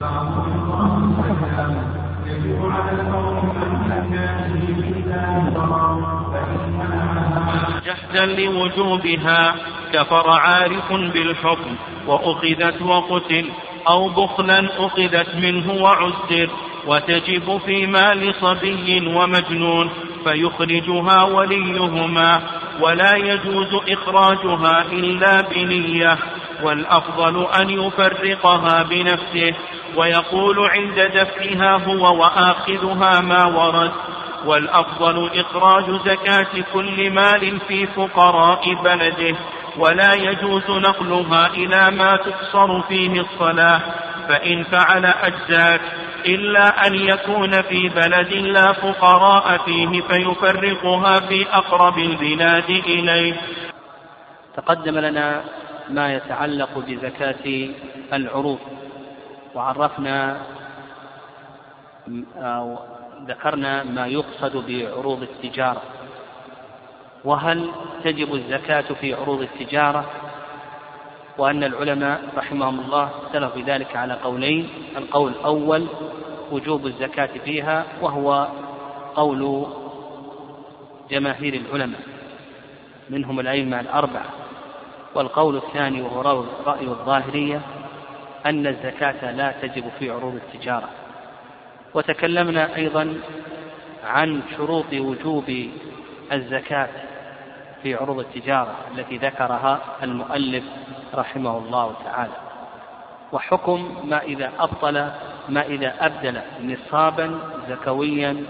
جحدا لوجوبها كفر عارف بالحكم وأخذت وقتل، أو بخلا أخذت منه وعسر، وتجب في مال صبي ومجنون فيخرجها وليهما، ولا يجوز إخراجها إلا بنية، والأفضل أن يفرقها بنفسه ويقول عند دفعها هو وآخذها ما ورد. والأفضل إخراج زكاة كل مال في فقراء بلده، ولا يجوز نقلها إلى ما تقصر فيه الصلاة، فإن فعل أجزاء، إلا أن يكون في بلد لا فقراء فيه فيفرقها في أقرب البلاد إليه. تقدم لنا ما يتعلق بزكاة العروض، وعرفنا أو ذكرنا ما يقصد بعروض التجارة، وهل تجب الزكاة في عروض التجارة، وأن العلماء رحمهم الله اختلفوا بذلك على قولين. القول الأول وجوب الزكاة فيها، وهو قول جماهير العلماء منهم الأئمة الأربعة، والقول الثاني وهو رأي الظاهرية أن الزكاة لا تجب في عروض التجارة. وتكلمنا أيضا عن شروط وجوب الزكاة في عروض التجارة التي ذكرها المؤلف رحمه الله تعالى، وحكم ما إذا أبدل نصابا زكويا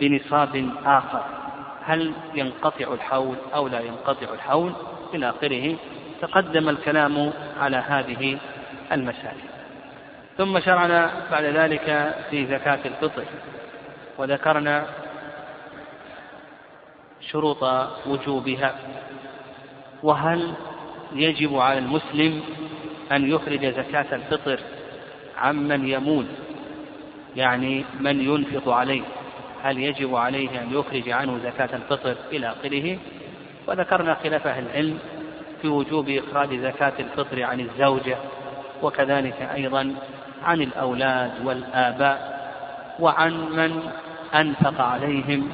بنصاب آخر، هل ينقطع الحول أو لا ينقطع الحول إلى آخره. تقدم الكلام على هذه المسائل، ثم شرعنا بعد ذلك في زكاة الفطر، وذكرنا شروط وجوبها، وهل يجب على المسلم أن يخرج زكاة الفطر عمن يمون، يعني من ينفق عليه، هل يجب عليه أن يخرج عنه زكاة الفطر إلى آخره. وذكرنا خلاف أهل العلم في وجوب إخراج زكاة الفطر عن الزوجة، وكذلك أيضا عن الأولاد والآباء، وعن من أنفق عليهم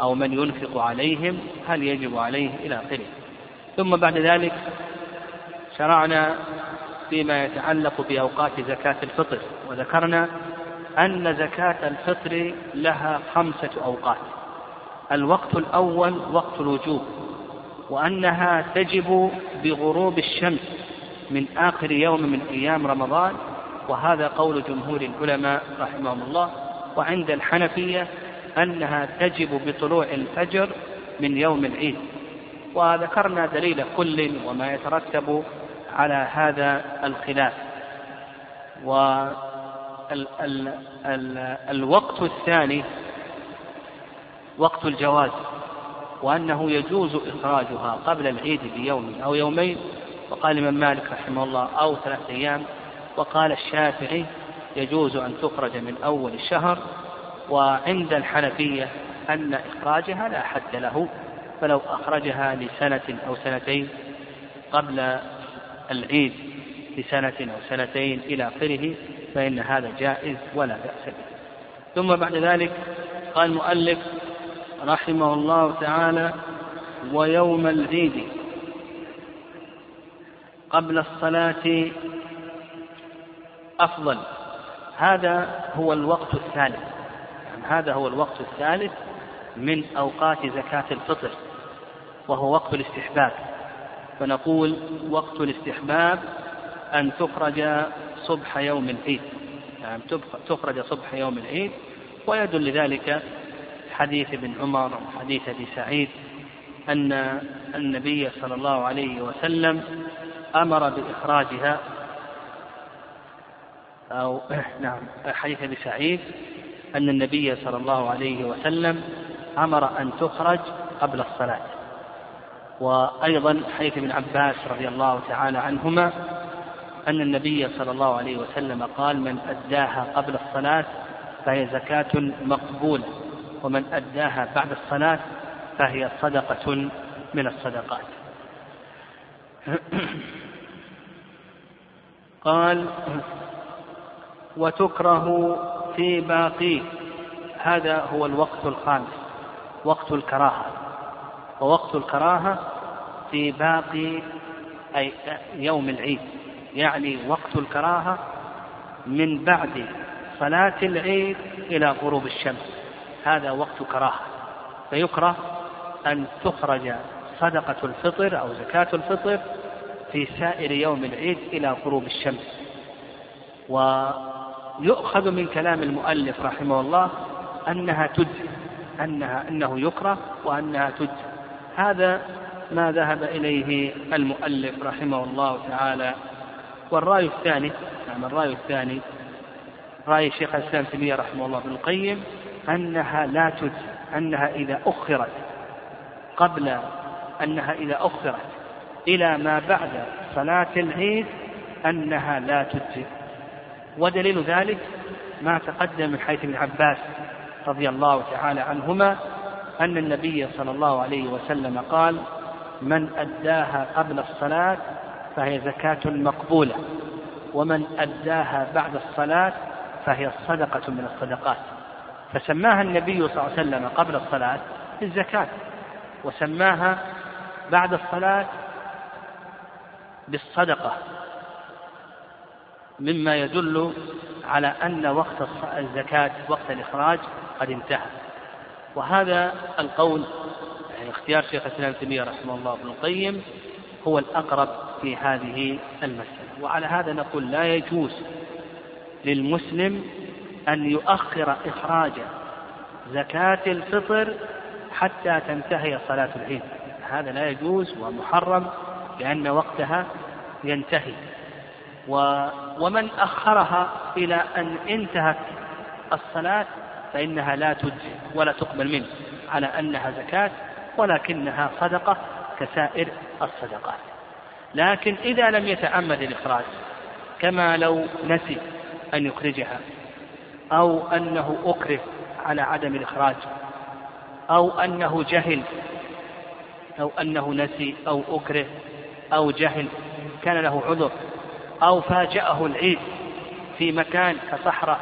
أو من ينفق عليهم هل يجب عليه إلى آخره. ثم بعد ذلك شرعنا فيما يتعلق بأوقات زكاة الفطر، وذكرنا أن زكاة الفطر لها 5 أوقات. الوقت الأول وقت الوجوب، وأنها تجب بغروب الشمس من آخر يوم من أيام رمضان، وهذا قول جمهور العلماء رحمهم الله. وعند الحنفية أنها تجب بطلوع الفجر من يوم العيد، وذكرنا دليل كل وما يترتب على هذا الخلاف. والوقت الثاني وقت الجواز، وأنه يجوز إخراجها قبل العيد بيوم أو يومين، وقال الإمام مالك رحمه الله أو 3 أيام، وقال الشافعي يجوز أن تخرج من أول الشهر. وعند الحنفية أن إخراجها لا حد له، فلو أخرجها لسنة أو سنتين قبل العيد، لسنة أو سنتين إلى آخره، فإن هذا جائز ولا بأس به. ثم بعد ذلك قال المؤلف رحمه الله تعالى: ويوم العيد قبل الصلاة أفضل. هذا هو الوقت الثالث، يعني هذا هو الوقت الثالث من أوقات زكاة الفطر، وهو وقت الاستحباب. فنقول وقت الاستحباب أن تخرج صبح يوم العيد، يعني تخرج صبح يوم العيد. ويدل لذلك حديث ابن عمر، حديث أبي سعيد، أن النبي صلى الله عليه وسلم أمر بإخراجها، أو نعم حديث أبي سعيد أن النبي صلى الله عليه وسلم أمر أن تخرج قبل الصلاة. وأيضا حديث ابن عباس رضي الله تعالى عنهما أن النبي صلى الله عليه وسلم قال: من أداها قبل الصلاة فهي زكاة مقبولة، ومن أداها بعد الصلاة فهي صدقة من الصدقات. قال: وتكره في باقيه. هذا هو الوقت الخامس، وقت الكراهة. ووقت الكراهة في باقي أي يوم العيد، يعني وقت الكراهة من بعد صلاة العيد إلى غروب الشمس، هذا وقت كراهة. فيكره أن تخرج صدقة الفطر أو زكاة الفطر في سائر يوم العيد إلى غروب الشمس. ويؤخذ من كلام المؤلف رحمه الله أنها تجزئ، أنه يكره وأنها تجزئ. هذا ما ذهب إليه المؤلف رحمه الله تعالى. والرأي الثاني، نعم الرأي الثاني رأي شيخ الإسلام ابن تيمية رحمه الله بن القيم، أنها لا تجزئ، أنها إذا أخرت قبل، أنها إذا أخرت إلى ما بعد صلاة العيد أنها لا تجزئ. ودليل ذلك ما تقدم من حديث ابن عباس رضي الله تعالى عنهما أن النبي صلى الله عليه وسلم قال: من أداها قبل الصلاة فهي زكاة مقبولة، ومن أداها بعد الصلاة فهي صدقة من الصدقات. فسماها النبي صلى الله عليه وسلم قبل الصلاة الزكاة، وسماها بعد الصلاة بالصدقة، مما يدل على أن وقت الزكاة وقت الإخراج قد انتهى. وهذا القول، يعني اختيار شيخ الإسلام ابن تيمية رحمه الله بن القيم، هو الأقرب في هذه المسألة. وعلى هذا نقول لا يجوز للمسلم أن يؤخر إخراج زكاة الفطر حتى تنتهي صلاة العيد، هذا لا يجوز ومحرم، لأن وقتها ينتهي. ومن أخرها إلى أن انتهت الصلاة فإنها لا تجزئ ولا تقبل منه، على أنها زكاة ولكنها صدقة كسائر الصدقات. لكن إذا لم يتعمد الإخراج، كما لو نسي أن يخرجها، أو أنه أكره على عدم الإخراج، أو أنه جهل، أو أنه نسي أو أكره أو جهل، كان له عذر، أو فاجأه العيد في مكان كصحراء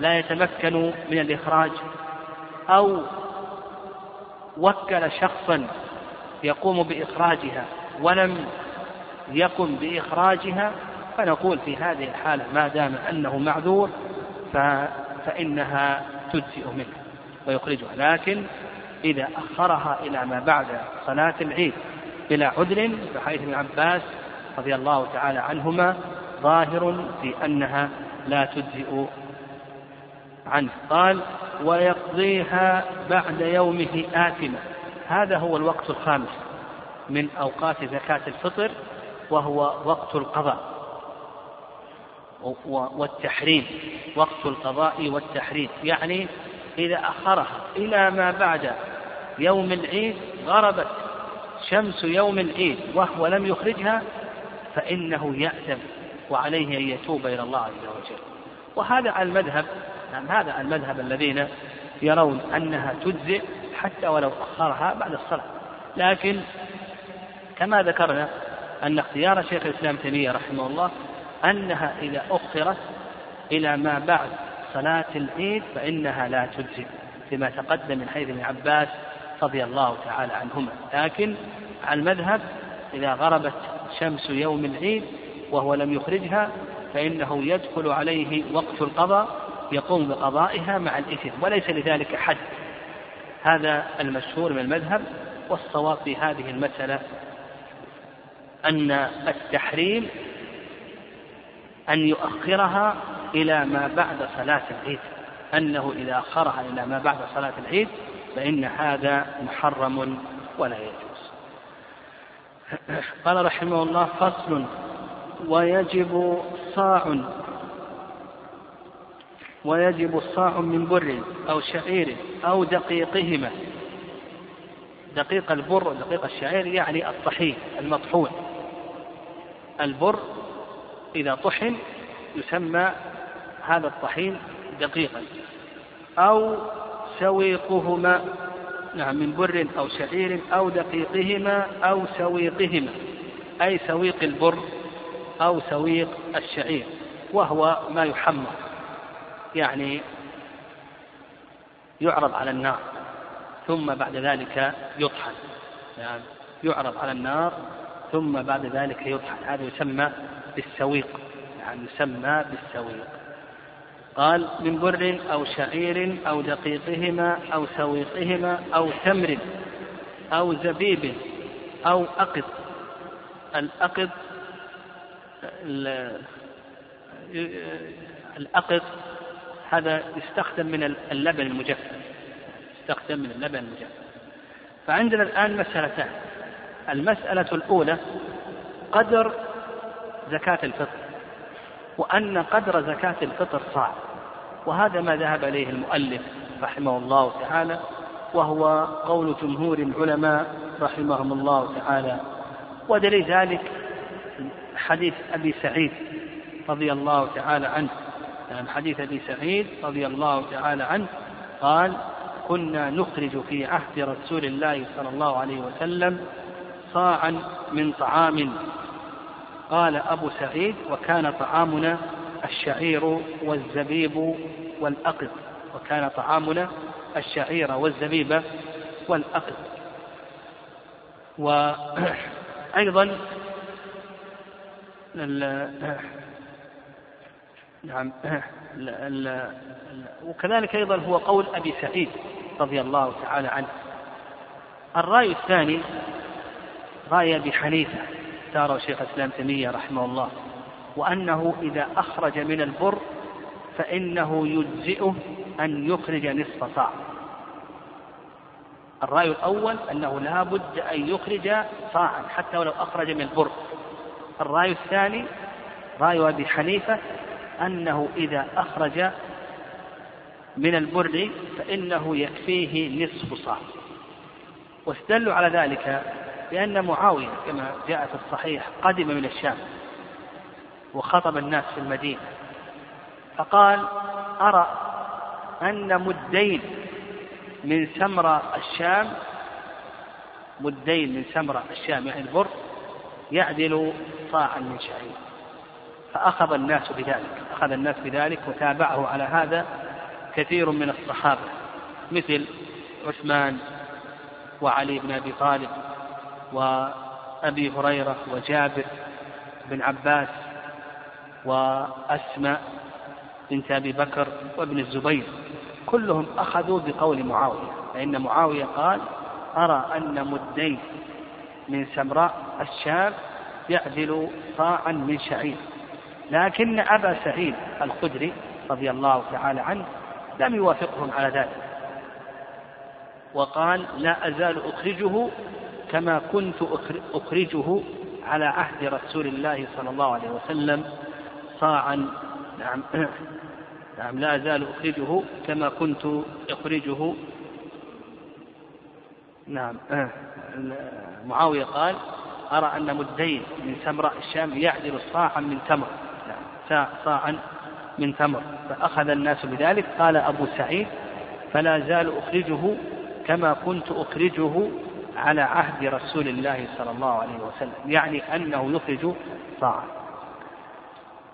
لا يتمكن من الإخراج، أو وكل شخصا يقوم بإخراجها ولم يقم بإخراجها، فنقول في هذه الحالة ما دام أنه معذور فإنها تجزئ منه ويخرجها. لكن إذا أخرها إلى ما بعد صلاة العيد بلا عذر، فحديث ابن عباس رضي الله تعالى عنهما ظاهر في أنها لا تجزئ عنه. قال: ويقضيها بعد يومه آثما. هذا هو الوقت الخامس من أوقات زكاة الفطر، وهو وقت القضاء والتحريم، وقت القضاء والتحريم، يعني إذا أخرها إلى ما بعد يوم العيد، غربت شمس يوم العيد وهو لم يخرجها، فإنه يأثم وعليه أن يتوب إلى الله عز وجل. وهذا المذهب، هذا المذهب الذين يرون أنها تجزئ حتى ولو أخرها بعد الصلاة. لكن كما ذكرنا أن اختيار شيخ الإسلام ابن تيمية رحمه الله أنها إذا أخرت إلى ما بعد صلاة العيد فإنها لا تجزئ، لما تقدم من حديث ابن عباس رضي الله تعالى عنهما. لكن على المذهب إذا غربت شمس يوم العيد وهو لم يخرجها فإنه يدخل عليه وقت القضاء، يقوم بقضائها مع الإثم، وليس لذلك حد. هذا المشهور من المذهب. والصواب في هذه المسألة أن التحريم أن يؤخرها إلى ما بعد صلاة العيد، أنه إذا أخرها إلى ما بعد صلاة العيد فإن هذا محرم ولا يجوز. قال رحمه الله: فصل. ويجب الصاع من بر أو شعير أو دقيقهما. دقيق البر ودقيق الشعير يعني الطحين المطحون. البر إذا طحن يسمى هذا الطحين دقيقا، أو سويقهما، نعم، من بر أو شعير أو دقيقهما أو سويقهما، أي سويق البر أو سويق الشعير، وهو ما يحمر يعني يعرض على النار ثم بعد ذلك يطحن، يعني يعرض على النار ثم بعد ذلك يطحن. هذا يسمى بالسويق، يعني يسمى بالسويق. قال من بر أو شعير أو دقيقهما أو سويقهما أو تمر أو زبيب أو أقط. الأقط هذا يستخدم من اللبن المجفف، يستخدم من اللبن المجفف. فعندنا الآن مسألتان. المسألة الأولى قدر زكاة الفطر، وأن قدر زكاة الفطر صعب، وهذا ما ذهب إليه المؤلف رحمه الله تعالى، وهو قول جمهور العلماء رحمهم الله تعالى. ودليل ذلك حديث أبي سعيد رضي الله تعالى عنه، حديث أبي سعيد رضي الله تعالى عنه قال: كنا نخرج في عهد رسول الله صلى الله عليه وسلم صاعا من طعام. قال أبو سعيد: وكان طعامنا الشعير والزبيب والأقط. وكان طعامنا الشعير والزبيب والأقط. وأيضا نعم، وكذلك أيضا هو قول أبي سعيد رضي الله تعالى عنه. الرأي الثاني رأي أبي حنيفة اختاره شيخ الإسلام تيمية رحمه الله، وأنه إذا أخرج من البر فإنه يجزئه أن يخرج نصف صاع. الرأي الأول أنه لا بد أن يخرج صاعا حتى ولو أخرج من البر. الرأي الثاني رأي أبي حنيفة أنه إذا أخرج من البر فإنه يكفيه نصف صاع. واستدلوا على ذلك لأن معاوية كما جاء في الصحيح قدم من الشام وخطب الناس في المدينة، فقال: أرى أن مدين من سمرة الشام، مدين من سمرة الشام يعني البر، يعدل صاعا من شعير. فأخذ الناس بذلك، أخذ الناس بذلك، وتابعه على هذا كثير من الصحابة مثل عثمان وعلي بن أبي طالب وأبي هريرة وجابر بن عباس وأسماء بنت أبي بكر وابن الزبير، كلهم أخذوا بقول معاوية، لأن معاوية قال: أرى أن مدين من سمراء الشام يعدل صاعا من شعير. لكن أبا سعيد الخدري رضي الله تعالى عنه لم يوافقهم على ذلك، وقال: لا أزال أخرجه كما كنت أخرجه على عهد رسول الله صلى الله عليه وسلم صاعا، نعم لا أزال أخرجه كما كنت أخرجه. نعم معاوية قال: أرى أن مدين من سمراء الشام يعدل صاعا من تمر، نعم صاعا من تمر. فأخذ الناس بذلك. قال أبو سعيد: فلا أزال أخرجه كما كنت أخرجه على عهد رسول الله صلى الله عليه وسلم، يعني أنه يخرج صاعا.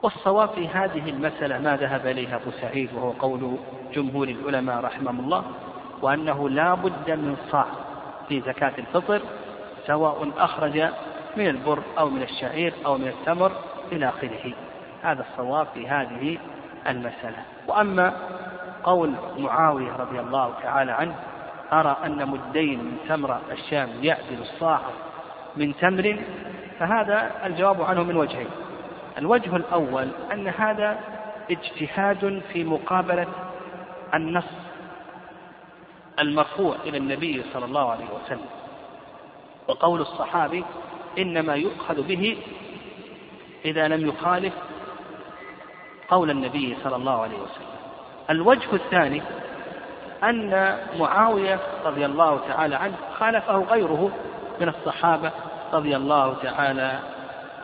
والصواب في هذه المسألة ما ذهب إليه أبو سعيد، وهو قول جمهور العلماء رحمهم الله، وأنه لا بد من صاع في زكاة الفطر، سواء أخرج من البر أو من الشعير أو من التمر إلى آخره. هذا الصواب في هذه المسألة. وأما قول معاوية رضي الله تعالى عنه: أرى أن مدين من تمر الشام يعدل الصاع من تمر، فهذا الجواب عنه من وجهين. الوجه الأول أن هذا اجتهاد في مقابلة النص المرفوع إلى النبي صلى الله عليه وسلم، وقول الصحابي إنما يؤخذ به إذا لم يخالف قول النبي صلى الله عليه وسلم. الوجه الثاني أن معاوية رضي الله تعالى عنه خالفه غيره من الصحابة رضي الله تعالى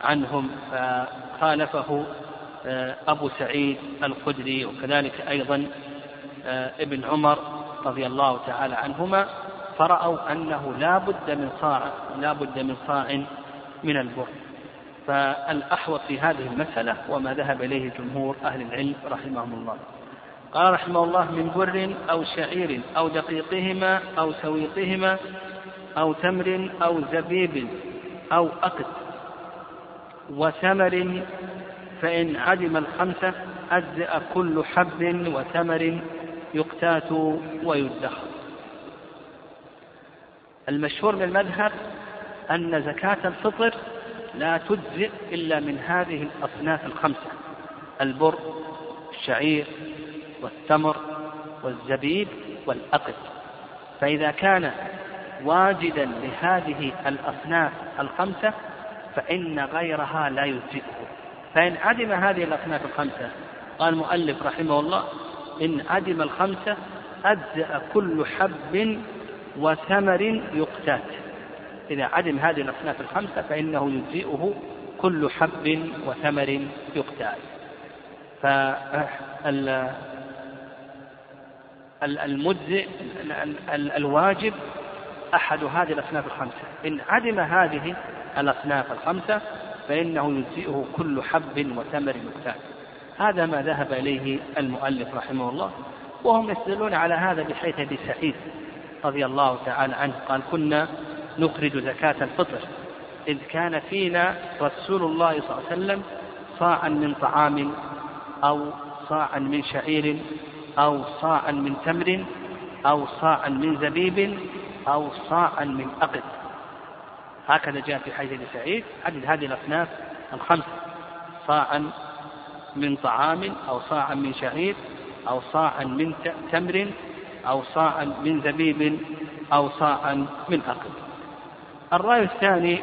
عنهم، فخالفه أبو سعيد الخدري وكذلك أيضا ابن عمر رضي الله تعالى عنهما، فرأوا أنه لا بد من صاع من البر. فالأحوط في هذه المسألة وما ذهب إليه جمهور أهل العلم رحمهم الله. قال رحمه الله: من بر أو شعير أو دقيقهما أو سويقهما أو تمر أو زبيب أو أقد وثمر، فإن عدم الخمسة أجزأ كل حب وثمر يقتات ويدخر. المشهور من المذهب أن زكاة الفطر لا تجزئ إلا من هذه الأصناف الخمسة: البر، الشعير، والتمر، والزبيب، والأقد. فإذا كان واجدا لهذه الأصناف الخمسة فإن غيرها لا يجزئه. فإن عدم هذه الأصناف الخمسة، قال المؤلف رحمه الله: إن عدم الخمسة أجزأ كل حب وثمر يقتات. إذا عدم هذه الأصناف الخمسة فإنه يجزئه كل حب وثمر يقتات. فالمجزئ الواجب أحد هذه الأصناف الخمسة. إن عدم هذه الأصناف الخمسة فإنه يجزئه كل حب وثمر مقتات. هذا ما ذهب إليه المؤلف رحمه الله، وهم يستدلون على هذا بحيث أبي سعيد رضي الله تعالى عنه قال: كنا نخرج زكاة الفطر إذ كان فينا رسول الله صلى الله عليه وسلم صاعا من طعام أو صاعا من شعير أو صاعا من تمر أو صاعا من زبيب أو صاعا من أقد. هكذا جاء في حديث أبي سعيد عدد هذه الأصناف الخمسة: صاعا من طعام أو صاعا من شعير أو صاعا من تمر أو صاعا من زبيب أو صاعا من أقد. الرأي الثاني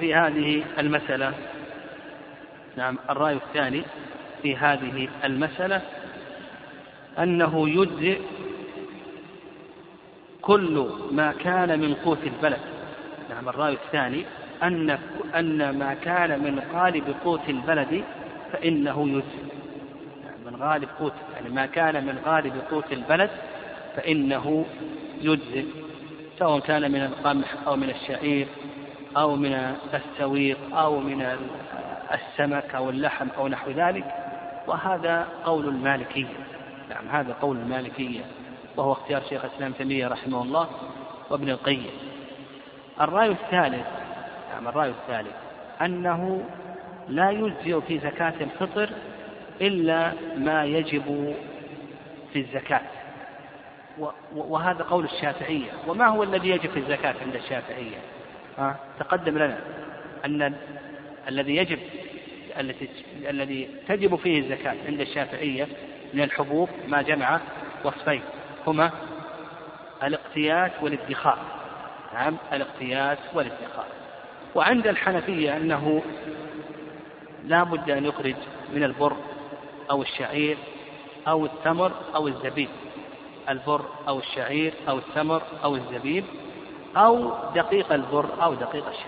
في هذه المسألة، الرأي الثاني في هذه المسألة أنه يجزئ كل ما كان من قوت البلد. الرأي الثاني أن ما كان من غالب قوت البلد فإنه يجزئ. من غالب قوت، يعني ما كان من غالب قوت البلد فإنه يجزئ، سواء كان من القمح أو من الشعير أو من السويق أو من السمك أو اللحم أو نحو ذلك. وهذا قول المالكية، هذا قول المالكية، وهو اختيار شيخ الإسلام تيمية رحمه الله وابن القيم. الرأي الثالث، الرأي الثالث أنه لا يجزئ في زكاة الفطر إلا ما يجب في الزكاة، وهذا قول الشافعية. وما هو الذي يجب في الزكاة عند الشافعية؟ تقدم لنا أن الذي تجب فيه الزكاة عند الشافعية من الحبوب ما جمع وصفين، هما الاقتيات والادخار. الاقتيات والادخار. وعند الحنفية أنه لا بد أن يخرج من البر أو الشعير أو التمر أو الزبيب، البر أو الشعير أو التمر أو الزبيب أو دقيق البر أو دقيق الشعير.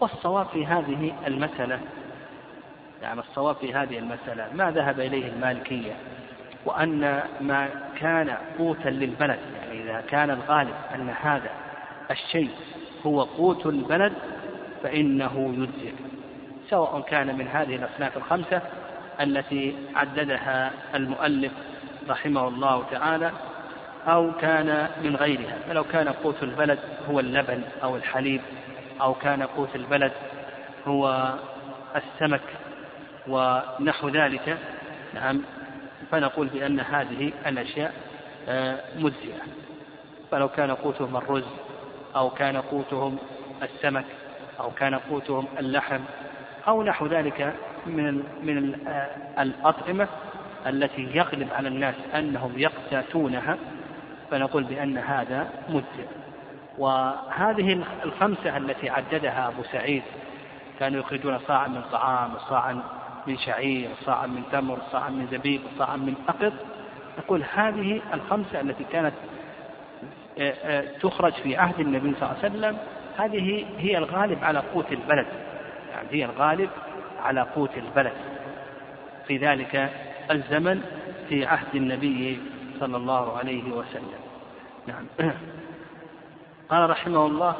والصواب في هذه المسألة، الصواب في هذه المسألة ما ذهب إليه المالكية، وأن ما كان قوتا للبلد، يعني إذا كان الغالب أن هذا الشيء هو قوت البلد فإنه يجزئ، سواء كان من هذه الأصناف الخمسة التي عددها المؤلف رحمه الله تعالى أو كان من غيرها. فلو كان قوت البلد هو اللبن أو الحليب، أو كان قوت البلد هو السمك ونحو ذلك، فنقول بأن هذه الأشياء مجزئة. فلو كان قوتهم الرز أو كان قوتهم السمك أو كان قوتهم اللحم أو نحو ذلك من الأطعمة التي يغلب على الناس أنهم يقتاتونها، فنقول بأن هذا مجزئ. وهذه الخمسة التي عددها أبو سعيد، كانوا يخرجون صاعا من طعام، صاعا من شعير، صاعا من تمر، صاعا من زبيب، صاعا من أقط. نقول هذه الخمسة التي كانت تخرج في عهد النبي صلى الله عليه وسلم هذه هي الغالب على قوت البلد، يعني هي الغالب على قوت البلد في ذلك الزمن في عهد النبي صلى الله عليه وسلم. قال رحمه الله: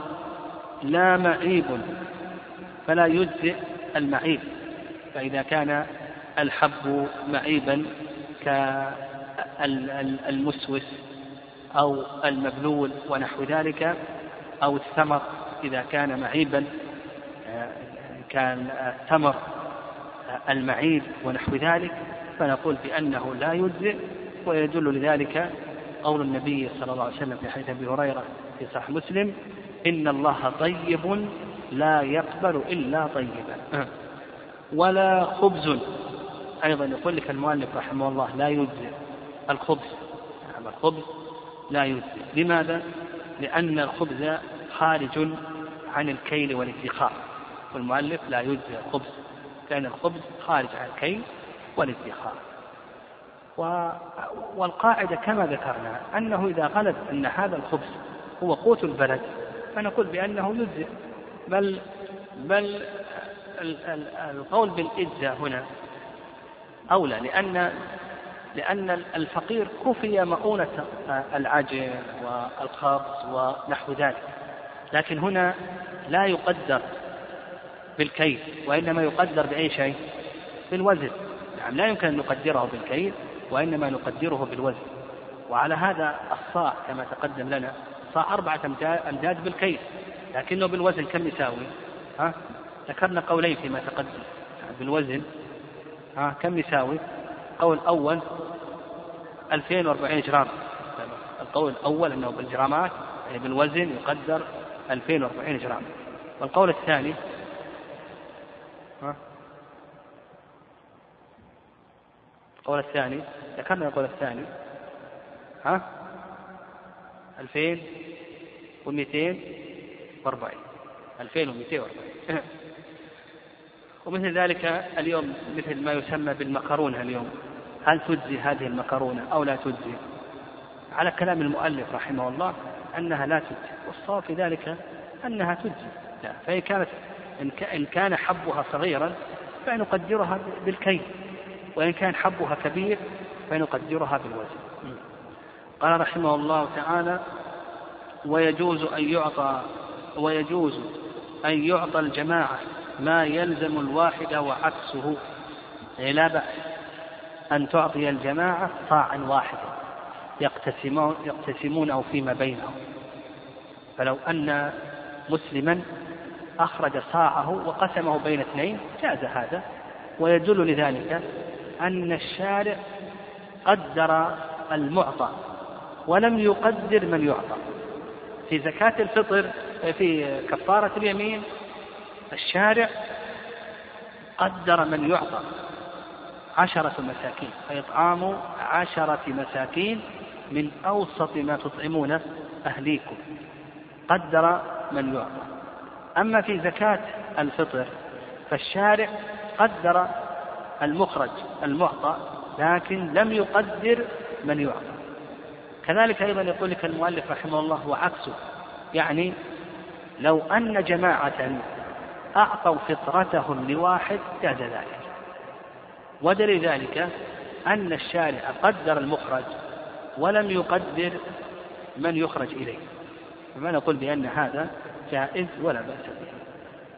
لا معيب فلا يجزئ المعيب. فإذا كان الحب معيبا المسوس أو المبلول ونحو ذلك، أو الثمر إذا كان معيبا، كان الثمر المعيب ونحو ذلك، فنقول بأنه لا يجزئ. ويدل لذلك قول النبي صلى الله عليه وسلم في حديث أبي هريرة في صحيح مسلم: إن الله طيب لا يقبل إلا طيبا. ولا خبز، أيضا يقول لك المؤلف رحمه الله لا يجزئ الخبز. نعم، الخبز لا يجزئ. لماذا؟ لأن الخبز خارج عن الكيل والادخار، والمؤلف لا يجزئ الخبز لأن الخبز خارج عن الكيل والادخار. والقاعدة كما ذكرنا أنه إذا غلب أن هذا الخبز هو قوت البلد فنقول بأنه يجزئ، بل القول بالإجزاء هنا أولى، لأن الفقير كفي مؤونة العجل والخبز ونحو ذلك، لكن هنا لا يقدر بالكيل وإنما يقدر بأي شيء؟ بالوزن. نعم، لا يمكن أن نقدره بالكيل وإنما نقدره بالوزن. وعلى هذا الصاع كما تقدم لنا صاع 4 أمداد بالكيل، لكنه بالوزن كم يساوي؟ ذكرنا قولين فيما تقدم بالوزن. كم يساوي؟ القول الأول 2040 جرام، القول الأول أنه بالجرامات يعني بالوزن يقدر 2040 جرام، والقول الثاني ذكرنا القول الثاني 2240. ومثل ذلك اليوم مثل ما يسمى بالمكرونة اليوم، هل تجزي هذه المكرونة أو لا تجزي؟ على كلام المؤلف رحمه الله أنها لا تجزي، والصواب في ذلك أنها تجزي. فهي كانت إن كان حبها صغيرا فنقدرها بالكيل، وإن كان حبها كبير فنقدرها بالوزن. قال رحمه الله تعالى: ويجوز أن يعطى الجماعة ما يلزم الواحد وعكسه. لا بأس أن تعطي الجماعة صاعا واحدا يقتسمونه فيما بينهم. فلو أن مسلما أخرج صاعه وقسمه بين اثنين جاز هذا. ويدل لذلك أن الشارع قدر المعطى ولم يقدر من يعطى. في زكاة الفطر، في كفارة اليمين، الشارع قدر من يعطى 10 مساكين، فإطعام 10 مساكين من أوسط ما تطعمون أهليكم، قدر من يعطى. أما في زكاة الفطر فالشارع قدر المخرج المعطى لكن لم يقدر من يعطى. كذلك أيضا يقول لك المؤلف رحمه الله وعكسه، يعني لو أن جماعة أعطوا فطرتهم لواحد جاز ذلك. ودليل ذلك أن الشارع قدر المخرج ولم يقدر من يخرج إليه، فما نقول بأن هذا جائز ولا بأس به.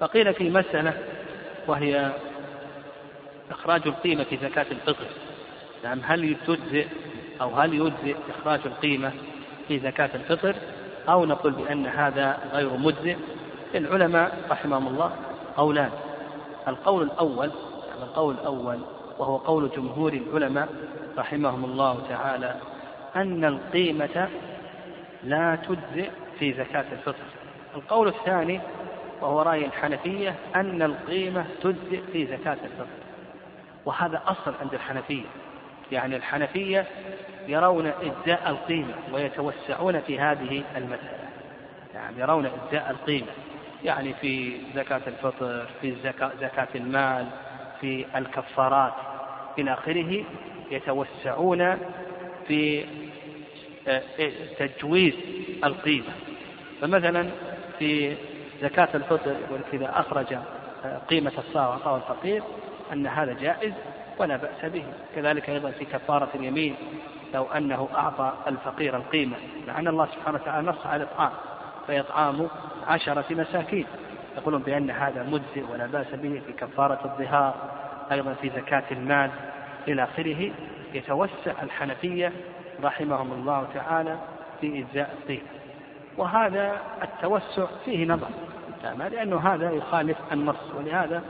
فقيل في مسألة وهي إخراج القيمة في زكاة الفطر، نعم، هل يجزئ إخراج القيمة في زكاة الفطر أو نقول بأن هذا غير مجزئ؟ العلماء رحمهم الله قولان. القول الأول وهو قول جمهور العلماء رحمهم الله تعالى أن القيمة لا تجزئ في زكاة الفطر. القول الثاني وهو رأي الحنفية أن القيمة تجزئ في زكاة الفطر، وهذا أصل عند الحنفية. يعني الحنفية يرون إجزاء القيمة ويتوسعون في هذه المسألة. يعني يرون إجزاء القيمة يعني في زكاة الفطر، في زكاة المال، في الكفارات إلى آخره، يتوسعون في تجويز القيمة. فمثلا في زكاة الفطر وإذا أخرج قيمة الصاع وعطاه الفقير أن هذا جائز ولا بأس به. كذلك أيضا في كفارة اليمين لو أنه أعطى الفقير القيمة، لأن الله سبحانه وتعالى نص على الإطعام، فيطعام 10 مساكين، يقولون بأن هذا مجزئ ولا بأس به. في كفارة الظهار، أيضا في زكاة المال إلى آخره، يتوسع الحنفية رحمهم الله تعالى في إجزاء الطيب. وهذا التوسع فيه نظر، لأنه هذا يخالف النص، ولهذا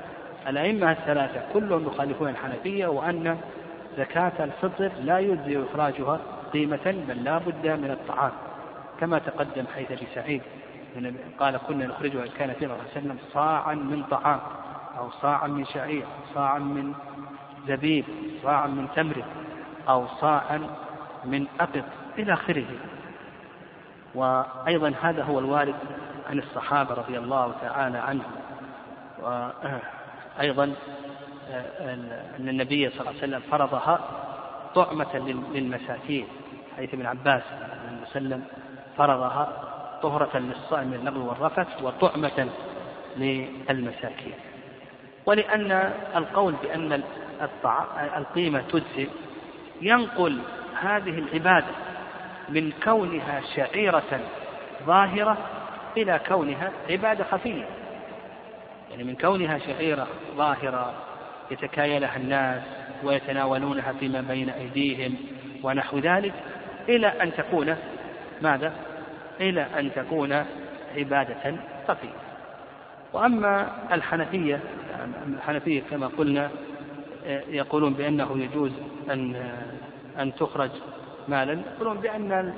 الأئمة الثلاثة كلهم يخالفون الحنفية وأن زكاة الفطر لا يجزي إخراجها قيمة بل لا بد من الطعام، كما تقدم حيث أبي سعيد قال كنا نخرجها إن كان فينا وسلم صاعا من طعام أو صاعا من شعير، صاعا من زبيب، صاعا من تمر، أو صاعا من أقط إلى آخره. وأيضا هذا هو الوارد عن الصحابة رضي الله تعالى عنهم. وأيضا أن النبي صلى الله عليه وسلم فرضها طعمة للمساكين، حيث ابن عباس صلى الله عليه وسلم فرضها طهرة للصائم من اللغو والرفث وطعمة للمساكين. ولأن القول بأن القيمة تجزي ينقل هذه العبادة من كونها شعيرة ظاهرة إلى كونها عبادة خفية، يعني من كونها شعيرة ظاهرة يتكايلها الناس ويتناولونها فيما بين أيديهم ونحو ذلك، إلى أن تكون ماذا؟ إلى أن تكون عبادة خفية. وأما الحنفية كما قلنا يقولون بأنه يجوز أن تخرج مالا، يقولون بأن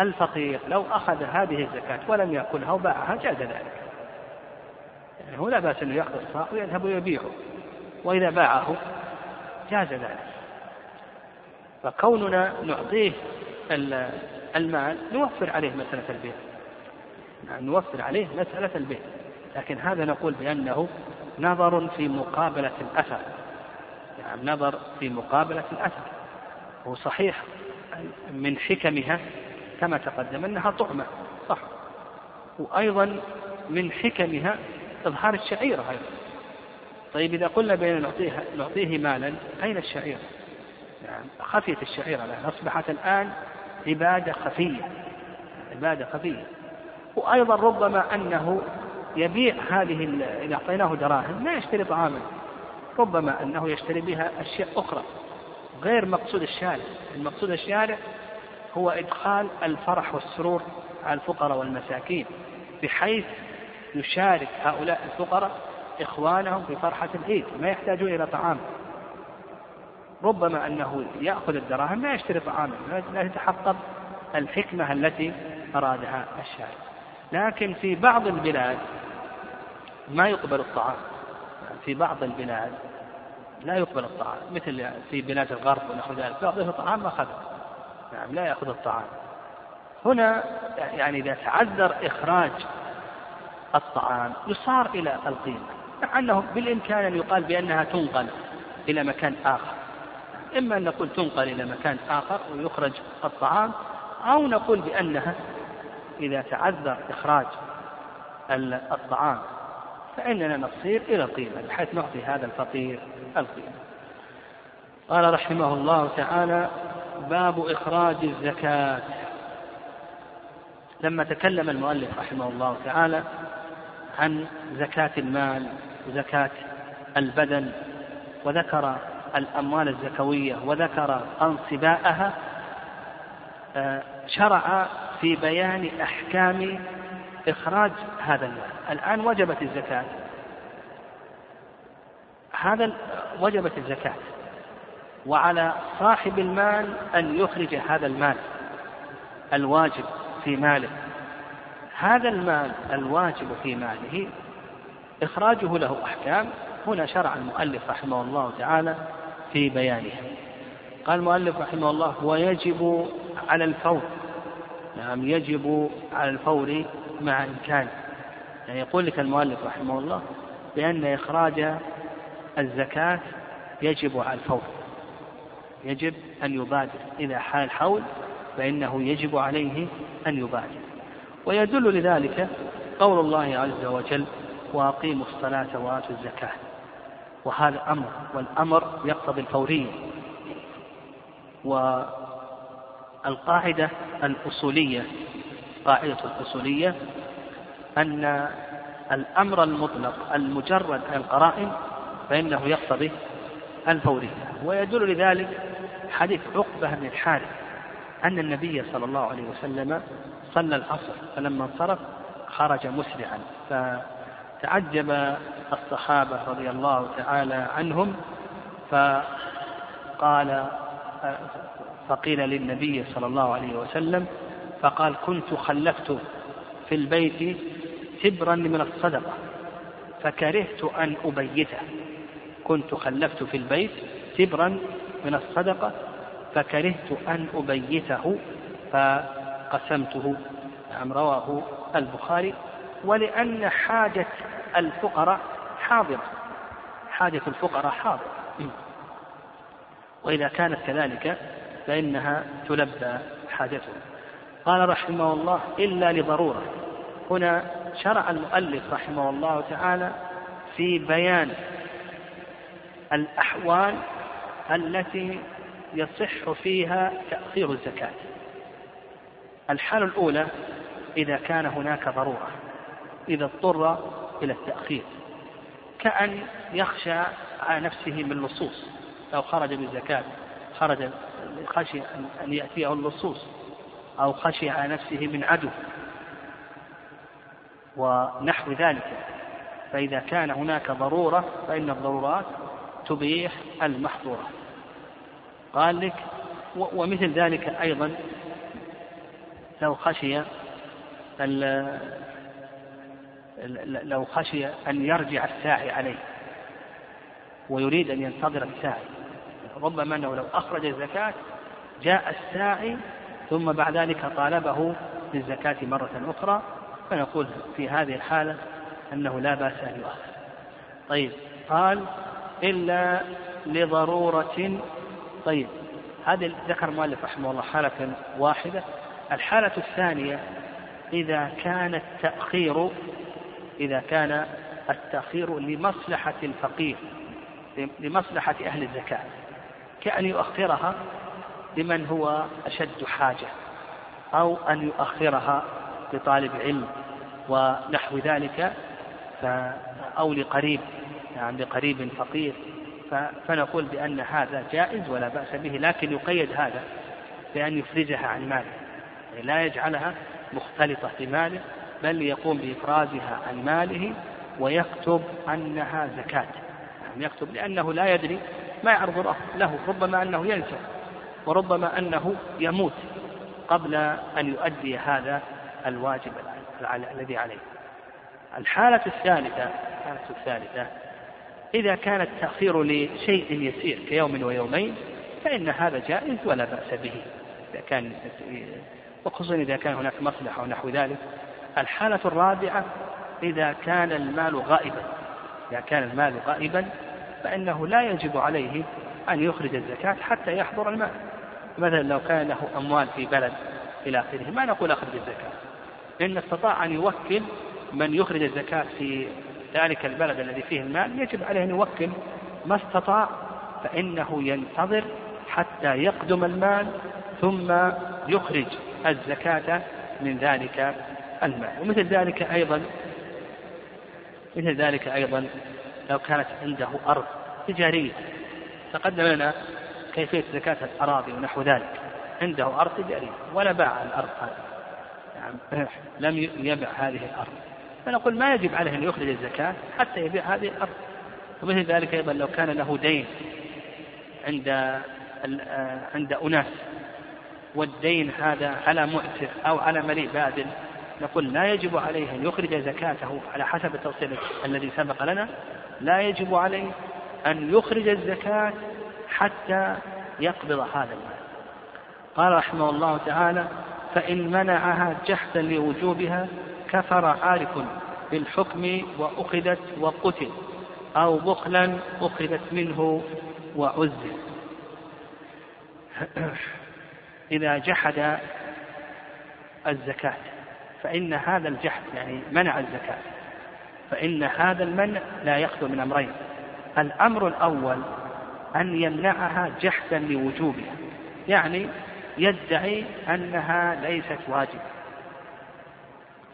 الفقير لو أخذ هذه الزكاة ولم يأكلها وباعها جاز ذلك، يعني هو لا بأس أنه يأخذ الصاع ويذهب ويبيعه، وإذا باعه جاز ذلك. فكوننا نعطيه المال نوفر عليه مسألة البيع، نوفر عليه مسألة البيع، لكن هذا نقول بأنه نظر في مقابلة الأثر، يعني نظر في مقابلة الأثر. وصحيح من حكمها كما تقدم أنها طعمة، صح، وأيضا من حكمها إظهار الشعيرة. طيب إذا قلنا بأن نعطيه مالا، أين الشعيرة؟ يعني خفيت الشعيرة، لأنها أصبحت الآن عبادة خفية، عبادة خفية. وأيضا ربما أنه يبيع هذه، إذا أعطيناه دراهم لا يشتري طعاما، ربما أنه يشتري بها أشياء أخرى غير مقصود الشارع. المقصود الشارع هو إدخال الفرح والسرور على الفقراء والمساكين، بحيث يشارك هؤلاء الفقراء إخوانهم في فرحة العيد، ما يحتاجون إلى طعام. ربما أنه يأخذ الدراهم لا يشتري طعاما، لا تتحقق الحكمة التي أرادها الشارع. لكن في بعض البلاد ما يقبل الطعام، في بعض البلاد لا يقبل الطعام، مثل في بلاد الغرب ونحو ذلك، لا يأخذ الطعام ما أخذه، نعم لا يأخذ الطعام. هنا يعني إذا تعذر إخراج الطعام يصار إلى القيمة، مع أنه بالإمكان أن يقال بأنها تنقل إلى مكان آخر، إما أن نقول تنقل إلى مكان آخر ويخرج الطعام، أو نقول بأنها إذا تعذر إخراج الطعام فإننا نصير إلى القيمة، بحيث نعطي هذا الفقير القيمة. قال رحمه الله تعالى: باب إخراج الزكاة. لما تكلم المؤلف رحمه الله تعالى عن زكاة المال وزكاة البدن، وذكر الأموال الزكوية وذكر أنصباءها، شرع في بيان أحكام إخراج هذا المال. الآن وجبت الزكاة، هذا وجبت الزكاة، وعلى صاحب المال أن يخرج هذا المال الواجب في ماله. هذا المال الواجب في ماله إخراجه له أحكام، هنا شرع المؤلف رحمه الله تعالى في بيانها. قال المؤلف رحمه الله: ويجب على الفور، نعم يجب على الفور مع إمكانه. يعني يقول لك المؤلف رحمه الله بأن إخراج الزكاة يجب على الفور، يجب أن يبادر، إذا حال حول فإنه يجب عليه أن يبادر. ويدل لذلك قول الله عز وجل: وأقيموا الصلاة وآتوا الزكاة. وهذا أمر، والأمر يقتضي الفورية. والقاعدة الأصولية، قاعدة الأصولية، أن الأمر المطلق المجرد عن القرائن فإنه يقتضي الفورية. ويدل لذلك حديث عقبة بن الحارث أن النبي صلى الله عليه وسلم صلى العصر فلما انصرف خرج مسرعا، فتعجب الصحابة رضي الله تعالى عنهم، فقيل للنبي صلى الله عليه وسلم فقال: كنت خلفت في البيت سبرا من الصدقة فكرهت أن أبيته، كنت خلفت في البيت سبرا من الصدقة فكرهت أن أبيته فقسمته. نعم، رواه البخاري. ولأن حاجة الفقراء حاضرة، حاجة الفقراء حاضرة، وإذا كانت كذلك فإنها تلبى حاجتهم. قال رحمه الله: إلا لضرورة. هنا شرع المؤلف رحمه الله تعالى في بيان الأحوال التي يصح فيها تأخير الزكاة. الحالة الأولى: إذا كان هناك ضرورة، إذا اضطر إلى التأخير، كأن يخشى على نفسه من اللصوص، لو خرج بالزكاة خشي أن يأتيه اللصوص، أو خشي على نفسه من عدو ونحو ذلك. فإذا كان هناك ضرورة فإن الضرورات تبيح المحظورة. قال لك: ومثل ذلك أيضا لو خشي أن يرجع الساعي عليه ويريد أن ينتظر الساعي، ربما أنه لو أخرج الزكاة جاء الساعي ثم بعد ذلك طالبه بالزكاة مرة أخرى، فنقول في هذه الحالة أنه لا بأس أن يؤخر. طيب، قال: إلا لضرورة. طيب، هذا ذكر مؤلف رحمه الله حالة واحدة. الحالة الثانية: إذا كان التأخير لمصلحة الفقير، لمصلحة أهل الزكاة، كأن يؤخرها لمن هو أشد حاجة، أو أن يؤخرها لطالب علم ونحو ذلك، أو لقريب، يعني لقريب فقير، فنقول بأن هذا جائز ولا بأس به، لكن يقيد هذا بأن يفرجها عن ماله، يعني لا يجعلها مختلطة بماله، بل يقوم بإفرازها عن ماله ويكتب أنها زكاة، يعني يكتب، لأنه لا يدري ما يعرض له، ربما أنه ينسى وربما أنه يموت قبل أن يؤدي هذا الواجب الذي عليه. الحالة الثالثة: إذا كان التأخير لشيء يسير كيوم ويومين فإن هذا جائز ولا بأس به، وخصوصا إذا كان هناك مصلحة ونحو ذلك. الحالة الرابعة: إذا كان المال غائبا فإنه لا يجب عليه أن يخرج الزكاة حتى يحضر المال. مثلا لو كان له أموال في بلد إلى آخره، ما نقول أخرج الزكاة، إن استطاع أن يوكل من يخرج الزكاة في ذلك البلد الذي فيه المال، يجب عليه أن يوكل، ما استطاع فإنه ينتظر حتى يقدم المال ثم يخرج الزكاة من ذلك المال. ومثل ذلك أيضا لو كانت عنده أرض تجارية، تقدم لنا كيفية زكاة الأراضي ونحو ذلك. عنده أرض تجارية ولا باع الأرض هذه، لم يبع هذه الأرض، فنقول ما يجب عليه أن يخرج الزكاة حتى يبيع هذه الأرض. ومثل ذلك أيضا لو كان له دين عند أناس، والدين هذا على معسر أو على مليء بادل، نقول لا يجب عليه أن يخرج زكاته على حسب التفصيل الذي سبق لنا، لا يجب عليه أن يخرج الزكاة حتى يقبض هذا المال. قال رحمه الله تعالى: فإن منعها جحدا لوجوبها كفر عارف بالحكم وأخذت وقتل، أو بخلا أخذت منه وعزل. إذا جحد الزكاة فإن هذا الجحد، يعني منع الزكاة، فإن هذا المنع لا يخلو من أمرين. الأمر الأول: أن يمنعها جحدا لوجوبها، يعني يدعي أنها ليست واجبة،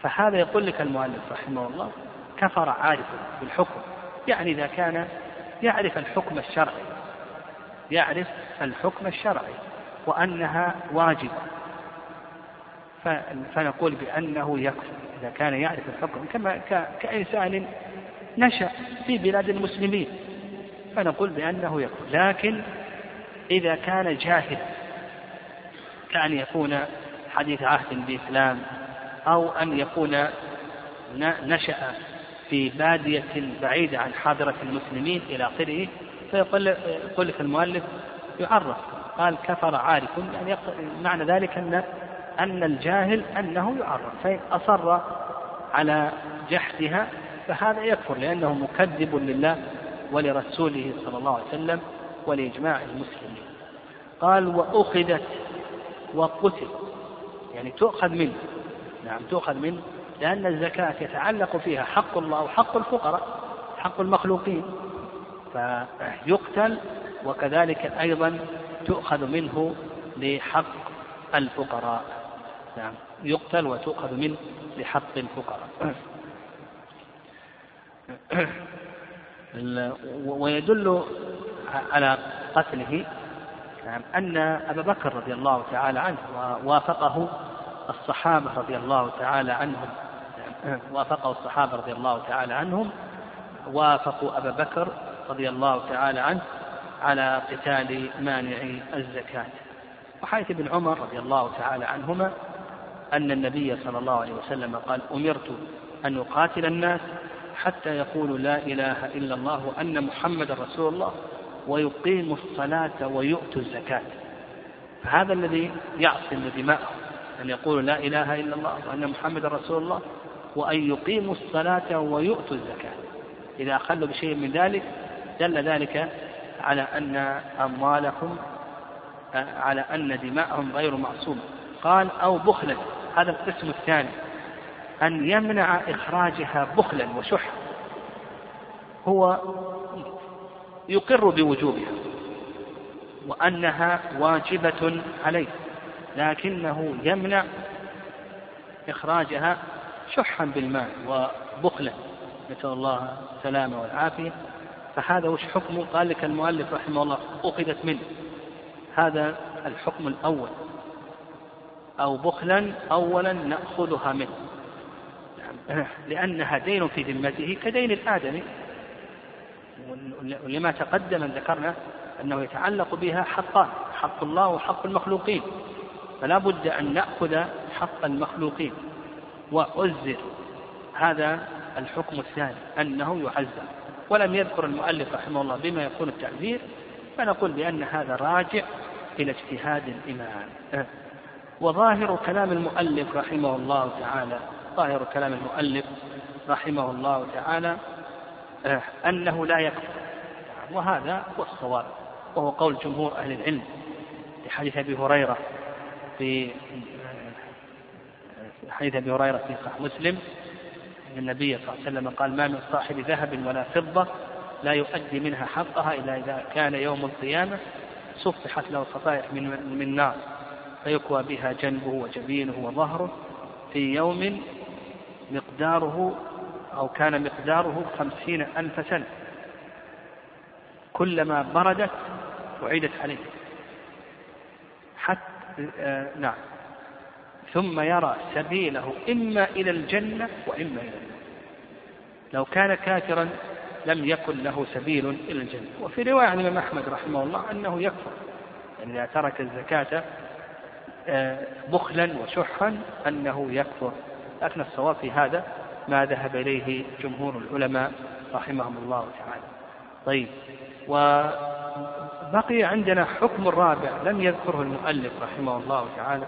فهذا يقول لك المؤلف رحمه الله كفر عارف بالحكم، يعني إذا كان يعرف الحكم الشرعي وأنها واجب فنقول بأنه يكفر إذا كان يعرف الحكم كما كإنسان نشأ في بلاد المسلمين فنقول بأنه يكفر. لكن إذا كان جاهل كأن يكون حديث عهد بإسلام أو أن يكون نشأ في بادية بعيدة عن حاضرة المسلمين إلى آخره فيقول لك المؤلف يعرف قال كفر عارف يعني معنى ذلك أن الجاهل أنه يعرف فإن أصر على جحدها فهذا يكفر لأنه مكذب لله ولرسوله صلى الله عليه وسلم ولإجماع المسلمين. قال وأخذت وقتل يعني تؤخذ منه نعم تؤخذ منه لأن الزكاة يتعلق فيها حق الله وحق الفقراء حق المخلوقين فيقتل وكذلك أيضا تؤخذ منه لحق الفقراء نعم يقتل وتؤخذ منه لحق الفقراء. ويدل على قتله نعم أن أبا بكر رضي الله تعالى عنه ووافقه الصحابة رضي الله تعالى عنهم وافقوا أبا بكر رضي الله تعالى عنه على قتال مانعي الزكاة. وحديث ابن عمر رضي الله تعالى عنهما أن النبي صلى الله عليه وسلم قال أمرت أن أقاتل الناس حتى يقولوا لا إله إلا الله وأن محمدا رسول الله ويقيموا الصلاة ويؤتوا الزكاة. فهذا الذي يعصم دماءهم أن يقولوا لا إله إلا الله وأن محمدا رسول الله وأن يقيموا الصلاة ويؤتوا الزكاة. إذا أخلوا بشيء من ذلك دل ذلك على أن أموالهم على أن دماءهم غير معصومة. قال أو بخلا هذا القسم الثاني أن يمنع إخراجها بخلا وشح هو يقر بوجوبها وأنها واجبة عليه لكنه يمنع إخراجها شحا بالمال وبخلا نسأل الله السلامة والعافية. فهذا وش حكمه؟ قال لك المؤلف رحمه الله أخذت منه هذا الحكم الأول أو بخلا أولا نأخذها منه لأنها دين في ذمته كدين الآدمي لما تقدم ذكرنا أنه يتعلق بها حقان حق الله وحق المخلوقين فلا بد أن نأخذ حق المخلوقين. وعزر هذا الحكم الثاني أنه يعزر ولم يذكر المؤلف رحمه الله بما يكون التعذير فنقول بأن هذا راجع إلى اجتهاد الإمام. وظاهر كلام المؤلف رحمه الله تعالى أنه لا يكفر وهذا هو الصواب وهو قول جمهور أهل العلم لحديث أبي هريرة في صحيح مسلم النبي صلى الله عليه وسلم قال ما من صاحب ذهب ولا فضة لا يؤدي منها حقها إلا إذا كان يوم القيامة صفحت له صفائح من نار فيكوى بها جنبه وجبينه وظهره في يوم مقداره أو كان مقداره 50,000 سنة كلما بردت أعيدت عليه حتى نعم ثم يرى سبيله إما إلى الجنة وإما إلى النار. لو كان كافرا لم يكن له سبيل إلى الجنة. وفي رواية عن الإمام أحمد رحمه الله أنه يكفر يعني إذا ترك الزكاة بخلا وشحا أنه يكفر لكن الصواب في هذا ما ذهب إليه جمهور العلماء رحمهم الله تعالى. طيب وبقي عندنا حكم الرابع لم يذكره المؤلف رحمه الله تعالى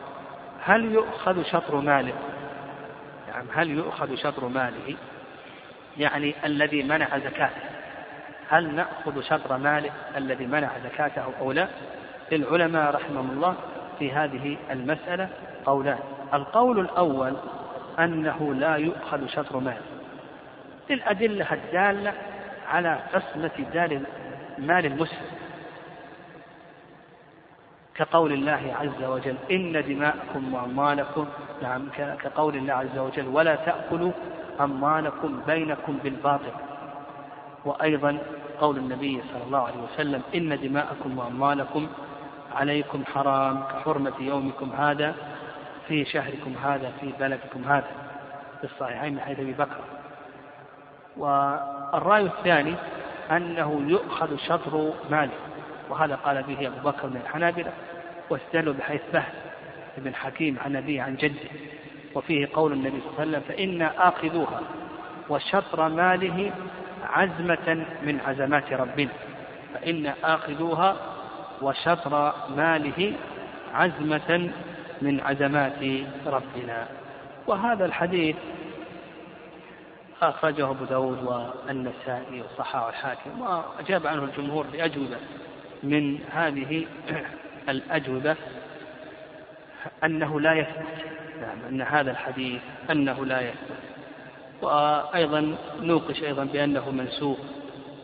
هل يؤخذ شطر ماله يعني هل يؤخذ شطر ماله يعني الذي منع زكاته هل نأخذ شطر ماله الذي منع زكاته أو لا؟ للعلماء رحمهم الله في هذه المسألة قولان. القول الأول أنه لا يؤخذ شطر ماله للأدلة الدالة على قسمة مال المسلم كقول الله عز وجل إن دماءكم وأموالكم نعم كقول الله عز وجل ولا تأكلوا أموالكم بينكم بالباطل. وأيضا قول النبي صلى الله عليه وسلم إن دماءكم وأموالكم عليكم حرام كحرمة يومكم هذا في شهركم هذا في بلدكم هذا، في الصحيحين من حديث أبي بكر. والرأي الثاني أنه يؤخذ شطر ماله، وهذا قال به أبو بكر من الحنابلة، واستدلوا بحيث فهد بن حكيم عن أبيه عن جده، وفيه قول النبي صلى الله عليه وسلم فإنا آخذوها وشطر ماله عزمة من عزمات ربنا، فإنا آخذوها وشطر ماله عزمة من عزمات ربنا. وهذا الحديث أخرجه أبو داود والنسائي وصححه الحاكم، وأجاب عنه الجمهور بأجوبة من هذه الأجوبة أنه لا يثبت، نعم أن هذا الحديث أنه لا يثبت. وأيضا نوقش أيضا بأنه منسوخ،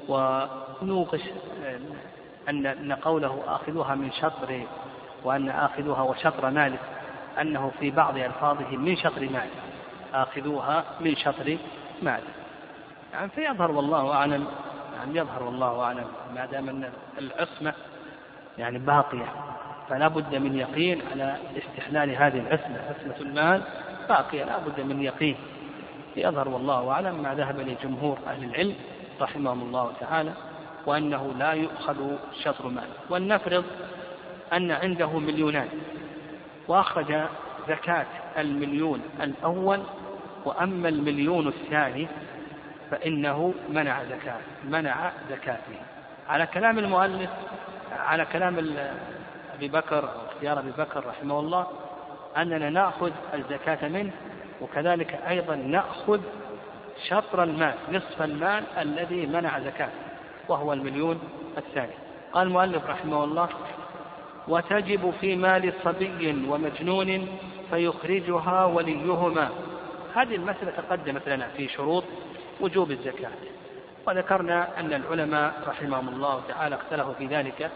ونوقش أن قوله آخذوها من شطر وأن آخذوها وشطر مالك أنه في بعض ألفاظه من شطر مالك، آخذوها من شطر مالك، يعني فيظهر والله أعلم، يعني يظهر والله أعلم ما دام أن العصمة يعني باقية، فلا بد من يقين على استحلال هذه العصمة، عصمة المال باقية لا بد من يقين، يظهر والله أعلم ما ذهب لجمهور أهل العلم رحمهم الله تعالى، وأنه لا يؤخذ شطر مال. ولنفرض أن عنده مليونان وأخرج زكاة المليون الأول، وأما المليون الثاني فإنه منع زكاة، منع زكاته على كلام المؤلف، على كلام أبي بكر واختيار أبي بكر رحمه الله، أننا نأخذ الزكاة منه، وكذلك أيضا نأخذ شطر المال، نصف المال الذي منع زكاة وهو المليون الثاني. قال المؤلف رحمه الله وتجب في مال صبي ومجنون فيخرجها وليهما. هذه المسألة تقدمت لنا في شروط وجوب الزكاة، وذكرنا أن العلماء رحمهم الله تعالى اختلفوا في ذلك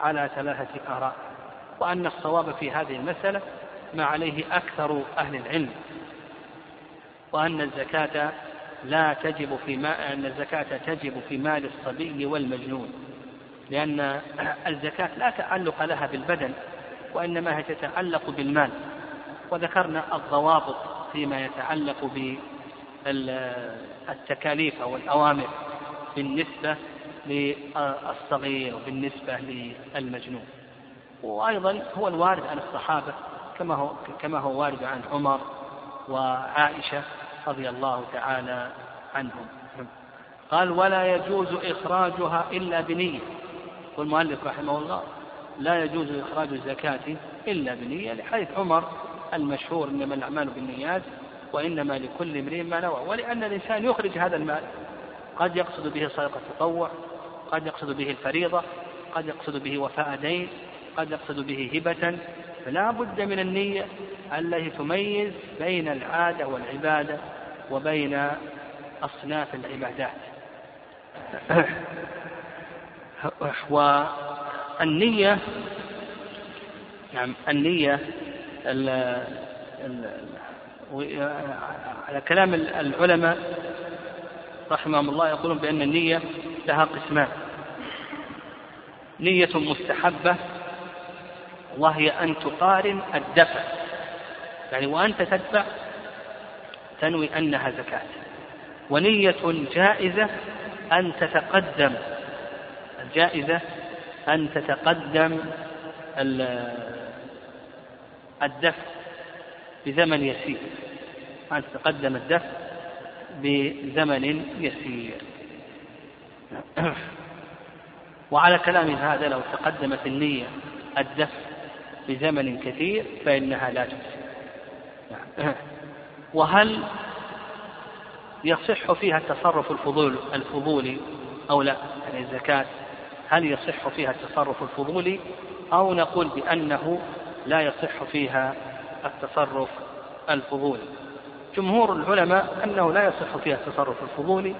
على 3 آراء، وأن الصواب في هذه المسألة ما عليه أكثر أهل العلم، وأن الزكاة لا تجب في ما أن الزكاة تجب في مال الصبي والمجنون، لأن الزكاة لا تعلق لها بالبدن، وإنما هي تتعلق بالمال، وذكرنا الضوابط فيما يتعلق بالتكاليف أو الأوامر بالنسبة للصغير وبالنسبة للمجنون. وأيضا هو الوارد عن الصحابة كما هو وارد عن عمر وعائشة رضي الله تعالى عنهم. قال ولا يجوز إخراجها إلا بنية. والمؤلف رحمه الله لا يجوز إخراج الزكاة إلا بنية، لحديث عمر المشهور إنما الأعمال بالنيات وإنما لكل امرئ ما نوى، ولأن الإنسان يخرج هذا المال قد يقصد به صدقة تطوع، قد يقصد به الفريضة، قد يقصد به وفاء دين، قد يقصد به هبة، فلا بد من النية التي تميز بين العادة والعبادة وبين أصناف العبادات. والنية نعم النية على كلام العلماء رحمهم الله يقولون بأن النية لها قسمان: نية مستحبة وهي أن تقارن الدفع، يعني وأنت تدفع تنوي أنها زكاة، ونية جائزة أن تتقدم، الجائزة أن تتقدم الدفع بزمن يسير، أن تتقدم الدفع بزمن يسير. وعلى كلام هذا لو تقدمت النية الدفع بزمن كثير فإنها لا تجزي. وهل يصح فيها التصرف الفضولي أو لا؟ يعني الزكاة هل يصح فيها التصرف الفضولي أو نقول بأنه لا يصح فيها التصرف الفضولي؟ جمهور العلماء أنه لا يصح فيها التصرف الفضولي،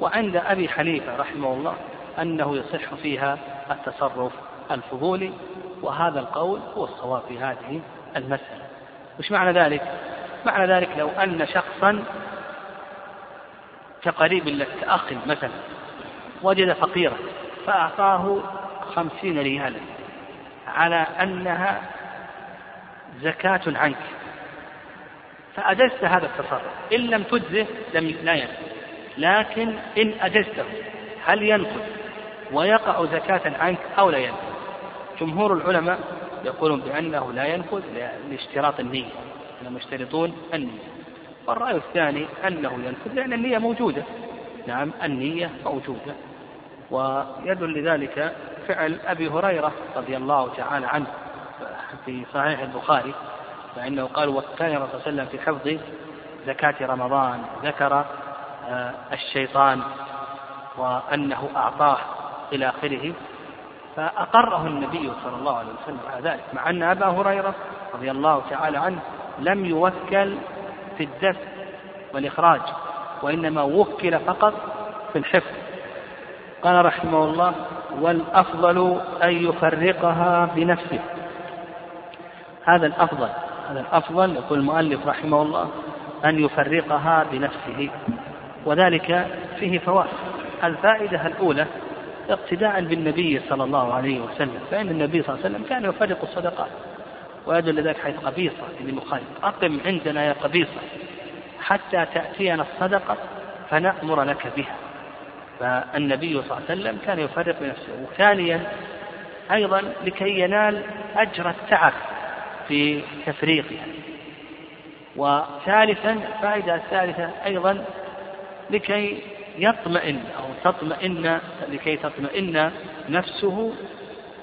وعند أبي حنيفة رحمه الله أنه يصح فيها التصرف الفضولي، وهذا القول هو الصواب في هذه المسألة. وش معنى ذلك؟ معنى ذلك لو أن شخصا كقريب لك كأخ مثلا وجد فقيرا فأعطاه 50 ريالا، على أنها زكاة عنك، فأجزت هذا التصرف. إن لم تجزه لا ينقض، لكن إن أجزته هل ينقض ويقع زكاة عنك أو لا ينقض؟ جمهور العلماء يقولون بأنه لا ينقض لاشتراط النية، أنهم يشترطون النية. والرأي الثاني أنه ينقض لأن النية موجودة. نعم، النية موجودة، ويدل لذلك فعل أبي هريرة رضي الله تعالى عنه في صحيح البخاري، فإنه قال: وكان الرسول صلى الله عليه وسلم في حفظ زكاة رمضان، ذكر الشيطان وأنه أعطاه إلى آخره، فأقره النبي صلى الله عليه وسلم على ذلك، مع أن أبا هريرة رضي الله تعالى عنه لم يوكل في الدفع والإخراج، وإنما وكل فقط في الحفظ. قال رحمه الله: والأفضل أن يفرقها بنفسه. هذا الأفضل، هذا الأفضل يقول المؤلف رحمه الله أن يفرقها بنفسه، وذلك فيه فوائد. الفائدة الأولى: اقتداء بالنبي صلى الله عليه وسلم، فإن النبي صلى الله عليه وسلم كان يفرق الصدقات، ويدل ذلك حيث قبيصة بن مخالد: أقم عندنا يا قبيصة حتى تأتينا الصدقة فنأمر لك بها. فالنبي صلى الله عليه وسلم كان يفرق بنفسه. وثانيا أيضا لكي ينال أجر التعب في تفريقها. وثالثا، فائدة الثالثة أيضا لكي يطمئن أو تطمئن، لكي تطمئن نفسه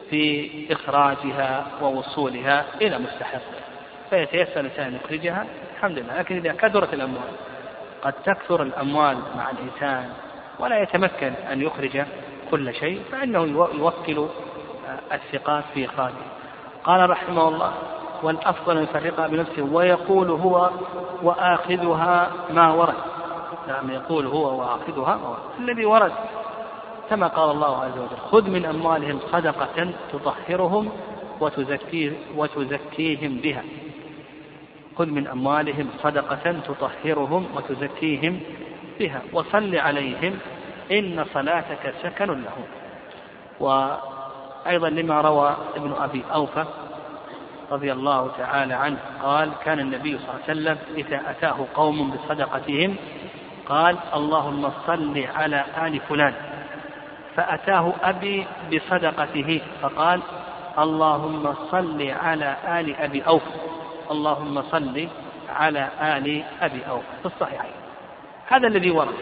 في إخراجها ووصولها إلى مستحقها، فيتيسر الإنسان أن يخرجها الحمد لله. لكن إذا كثرت الأموال، قد تكثر الأموال مع الإنسان ولا يتمكن أن يخرج كل شيء، فإنه يوكل الثقات في إخراجه. قال رحمه الله: والأفضل أن يفرقها بنفسه. ويقول هو وآخذها ما ورد. نعم، يقول هو وآخذها ما ورد. الذي ورد كما قال الله عز وجل: خذ من أموالهم صدقة تطهرهم وتزكيهم بها. خذ من أموالهم صدقة تطهرهم وتزكيهم بها وصل عليهم إن صلاتك سكن لهم. وأيضا لما روى ابن أبي أوفى رضي الله تعالى عنه قال: كان النبي صلى الله عليه وسلم إذا أتاه قوم بصدقتهم قال: اللهم صل على آل فلان. فأتاه أبي بصدقته فقال: اللهم صل على آل أبي أوف، اللهم صل على آل أبي أوف، في الصحيحين. هذا الذي ورد.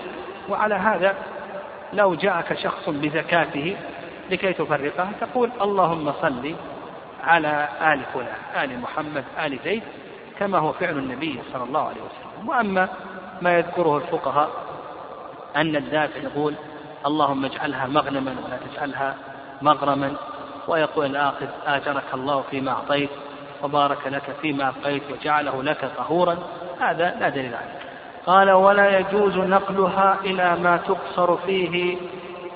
وعلى هذا لو جاءك شخص بزكاته لكي تفرقها، تقول: اللهم صل على آل فلان، آل محمد، آل زيد، كما هو فعل النبي صلى الله عليه وسلم. وأما ما يذكره الفقهاء أن الدافع يقول: اللهم اجعلها مغنما ولا تجعلها مغرما، ويقول الآخذ: آجرك الله فيما أعطيت وبارك لك فيما أبقيت وجعله لك طهورا. هذا لا دليل عليه. قال: ولا يجوز نقلها إلى ما تقصر فيه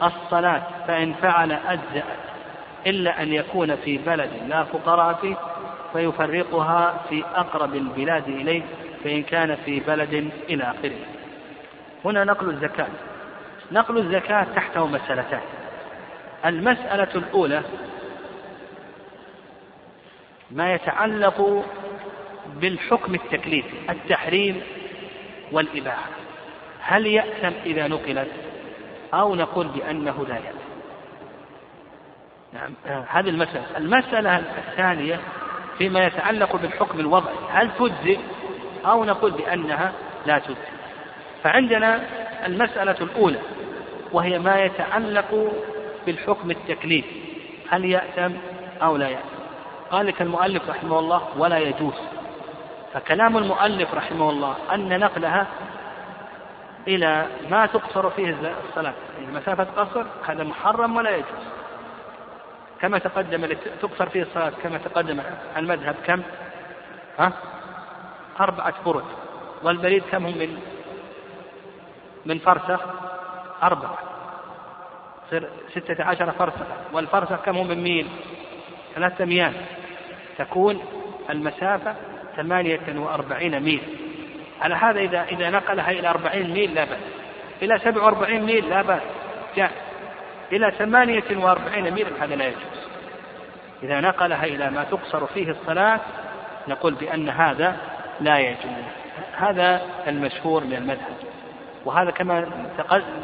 الصلاة، فإن فعل أجزأت، إلا أن يكون في بلد لا فقراء فيه فيفرقها في أقرب البلاد إليه، فإن كان في بلد إلى آخره. هنا نقل الزكاة. نقل الزكاة تحته مسألتان. المسألة الأولى ما يتعلق بالحكم التكليفي، التحريم والإباحة، هل يأثم إذا نقلت أو نقول بأنه لا يأثم؟ نعم، هذه المسألة. المسألة الثانية فيما يتعلق بالحكم الوضعي، هل تجزئ أو نقول بأنها لا تجزئ؟ فعندنا المسألة الأولى وهي ما يتعلق بالحكم التكليفي، هل يأثم أو لا يأثم؟ قال لك المؤلف رحمه الله: ولا يجوز. فكلام المؤلف رحمه الله أن نقلها إلى ما تقصر فيه الصلاة، مسافة قصر، هذا محرم ولا يجوز، كما تقدم تقصر فيه الصلاة، كما تقدم المذهب كم؟ 4 برد. والبريد كم هم من فرسخ؟ 4، تصير 16 فرسخ. والفرسخ كم هم من ميل؟ 3 أميال، تكون المسافة 48 ميل. على هذا إذا نقلها إلى 40 ميل لا بأس، إلى 47 ميل لا بأس، إلى 48 ميل هذا لا يجوز. إذا نقلها إلى ما تقصر فيه الصلاة نقول بأن هذا لا يجوز. هذا المشهور من المذهب، وهذا كما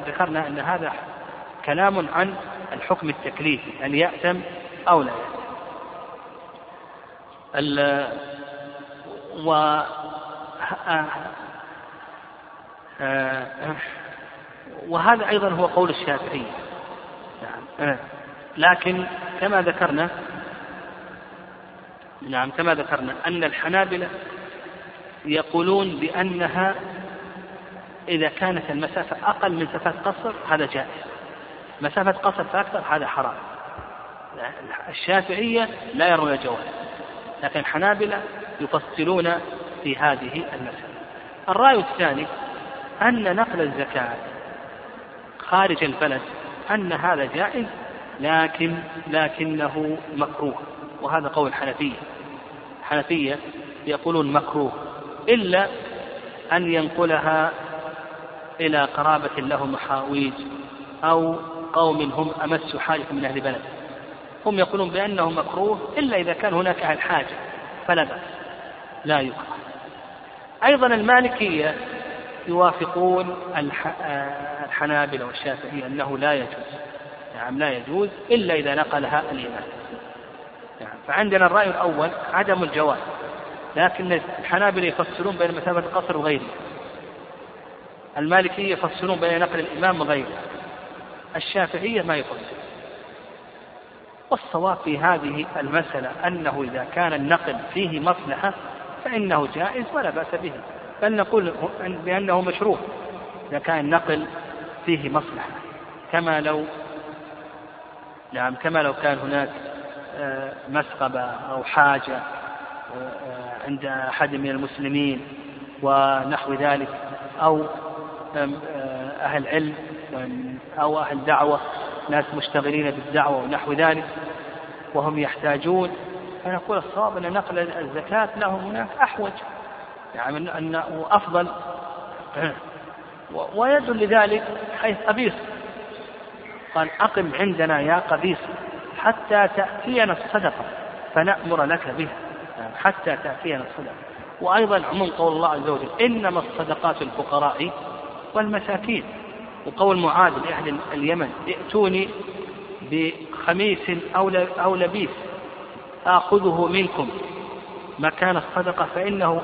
ذكرنا أن هذا كلام عن الحكم التكليفي، أن يأتم أو لا يأتم. وهذا أيضا هو قول الشافعي، لكن كما ذكرنا أن الحنابلة يقولون بأنها إذا كانت المسافة أقل من مسافة قصر هذا جائز، مسافة قصر فأكثر هذا حرام. الشافعية لا يرون جواز، لكن الحنابلة يفصلون في هذه المسألة. الرأي الثاني أن نقل الزكاة خارج البلد أن هذا جائز لكنه مكروه، وهذا قول الحنفية. الحنفية يقولون مكروه إلا أن ينقلها إلى قرابة لهم محاويج أو قوم هم أمس حاجة من أهل بلد. هم يقولون بأنه مكروه إلا إذا كان هناك أهل حاجة فلا بأس، لا يكره. أيضا المالكية يوافقون الحنابلة والشافعية أنه لا يجوز، لا يجوز إلا إذا نقلها الإمام. فعندنا الرأي الأول عدم الجواز، لكن الحنابلة يفصلون بين مسافة القصر وغيره، المالكية يفصلون بين نقل الإمام وغيره، الشافعية ما يفصل. والصواب في هذه المسألة أنه إذا كان النقل فيه مصلحة فإنه جائز ولا بأس به، بل نقول بأنه مشروع إذا كان النقل فيه مصلحة، كما لو كان هناك مسقبة أو حاجة عند أحد من المسلمين ونحو ذلك، أو أهل علم أو أهل دعوة، ناس مشتغلين بالدعوة ونحو ذلك وهم يحتاجون، فنقول الصواب أن نقل الزكاة لهم هناك أحوج أنه أفضل. ويدل لذلك حيث قبيص قال: أقم عندنا يا قبيص حتى تأتينا الصدقة فنأمر لك بها، حتى تأتينا الصدقة. وأيضا عموم قول الله عز وجل: إنما الصدقات الفقراء والمساكين، وقول معاذ لأهل اليمن: ائتوني بخميس أو لبيس آخذه منكم مكان الصدقة فإنه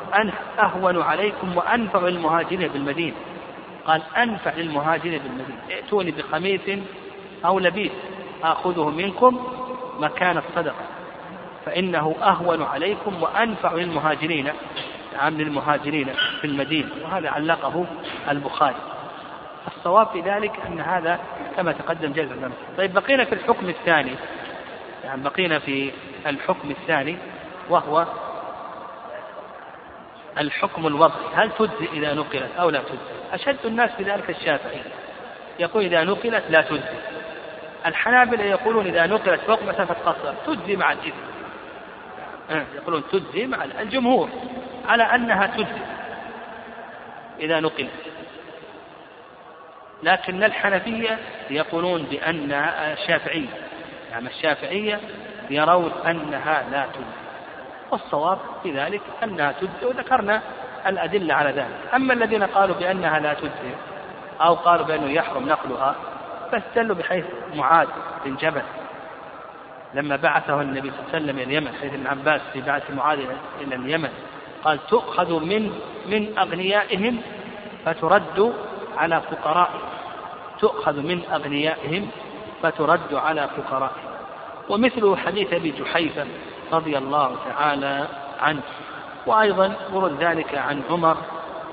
أهون عليكم وأنفع للمهاجرين بالمدينة. قال: أنفع للمهاجرين بالمدينة، ائتوني بخميس أو لبيس آخذه منكم مكان الصدقة فإنه أهون عليكم وأنفع للمهاجرين في المدينة. وهذا علقه البخاري. الصواب في ذلك أن هذا كما تقدم جائز. طيب، بقينا في الحكم الثاني، وهو الحكم الوضعي، هل تجزي إذا نقلت أو لا تجزي؟ أشد الناس في ذلك الشافعي، يقول إذا نقلت لا تجزي. الحنابلة يقولون إذا نقلت فوق مسافة قصر تجزي مع الإذن، يقولون تجزي مع الجمهور على أنها تجزي إذا نقلت. لكن الحنفية يقولون بأن الشافعية، الشافعية يرون أنها لا تجزي، والصواب في ذلك أنها تجزي، وذكرنا الأدلة على ذلك. أما الذين قالوا بأنها لا تجزي أو قالوا بأنه يحرم نقلها فاستدلوا بحيث معاذ بن جبل لما بعثه النبي صلى الله عليه وسلم إلى اليمن، حيث ابن عباس في بعث معاذ إلى اليمن قال: تؤخذ من أغنيائهم فترد على فقرائهم، تؤخذ من أغنيائهم فترد على فقرائهم. ومثله حديث أبي جحيفة رضي الله تعالى عنه، وأيضا ورد ذلك عن عمر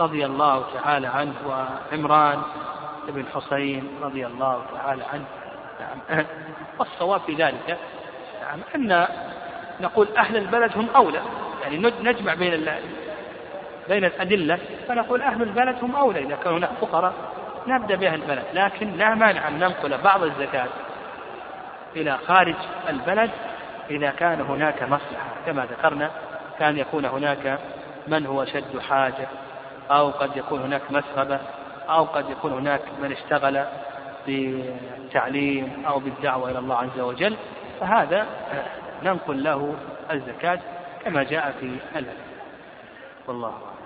رضي الله تعالى عنه وعمران بن حسين رضي الله تعالى عنه. والصواب في ذلك أن نقول أهل البلد هم أولى، نجمع بين الأدلة فنقول أهل البلد هم أولى، إذا كانوا هناك فقراء نبدأ بأهل البلد، لكن لا مانع أن ننقل بعض الزكاة إلى خارج البلد إذا كان هناك مصلحة، كما ذكرنا كان يكون هناك من هو شد حاجة، أو قد يكون هناك مسغبة، أو قد يكون هناك من اشتغل بالتعليم أو بالدعوة إلى الله عز وجل، فهذا ننقل له الزكاة كما جاء في الحديث. والله أعلم.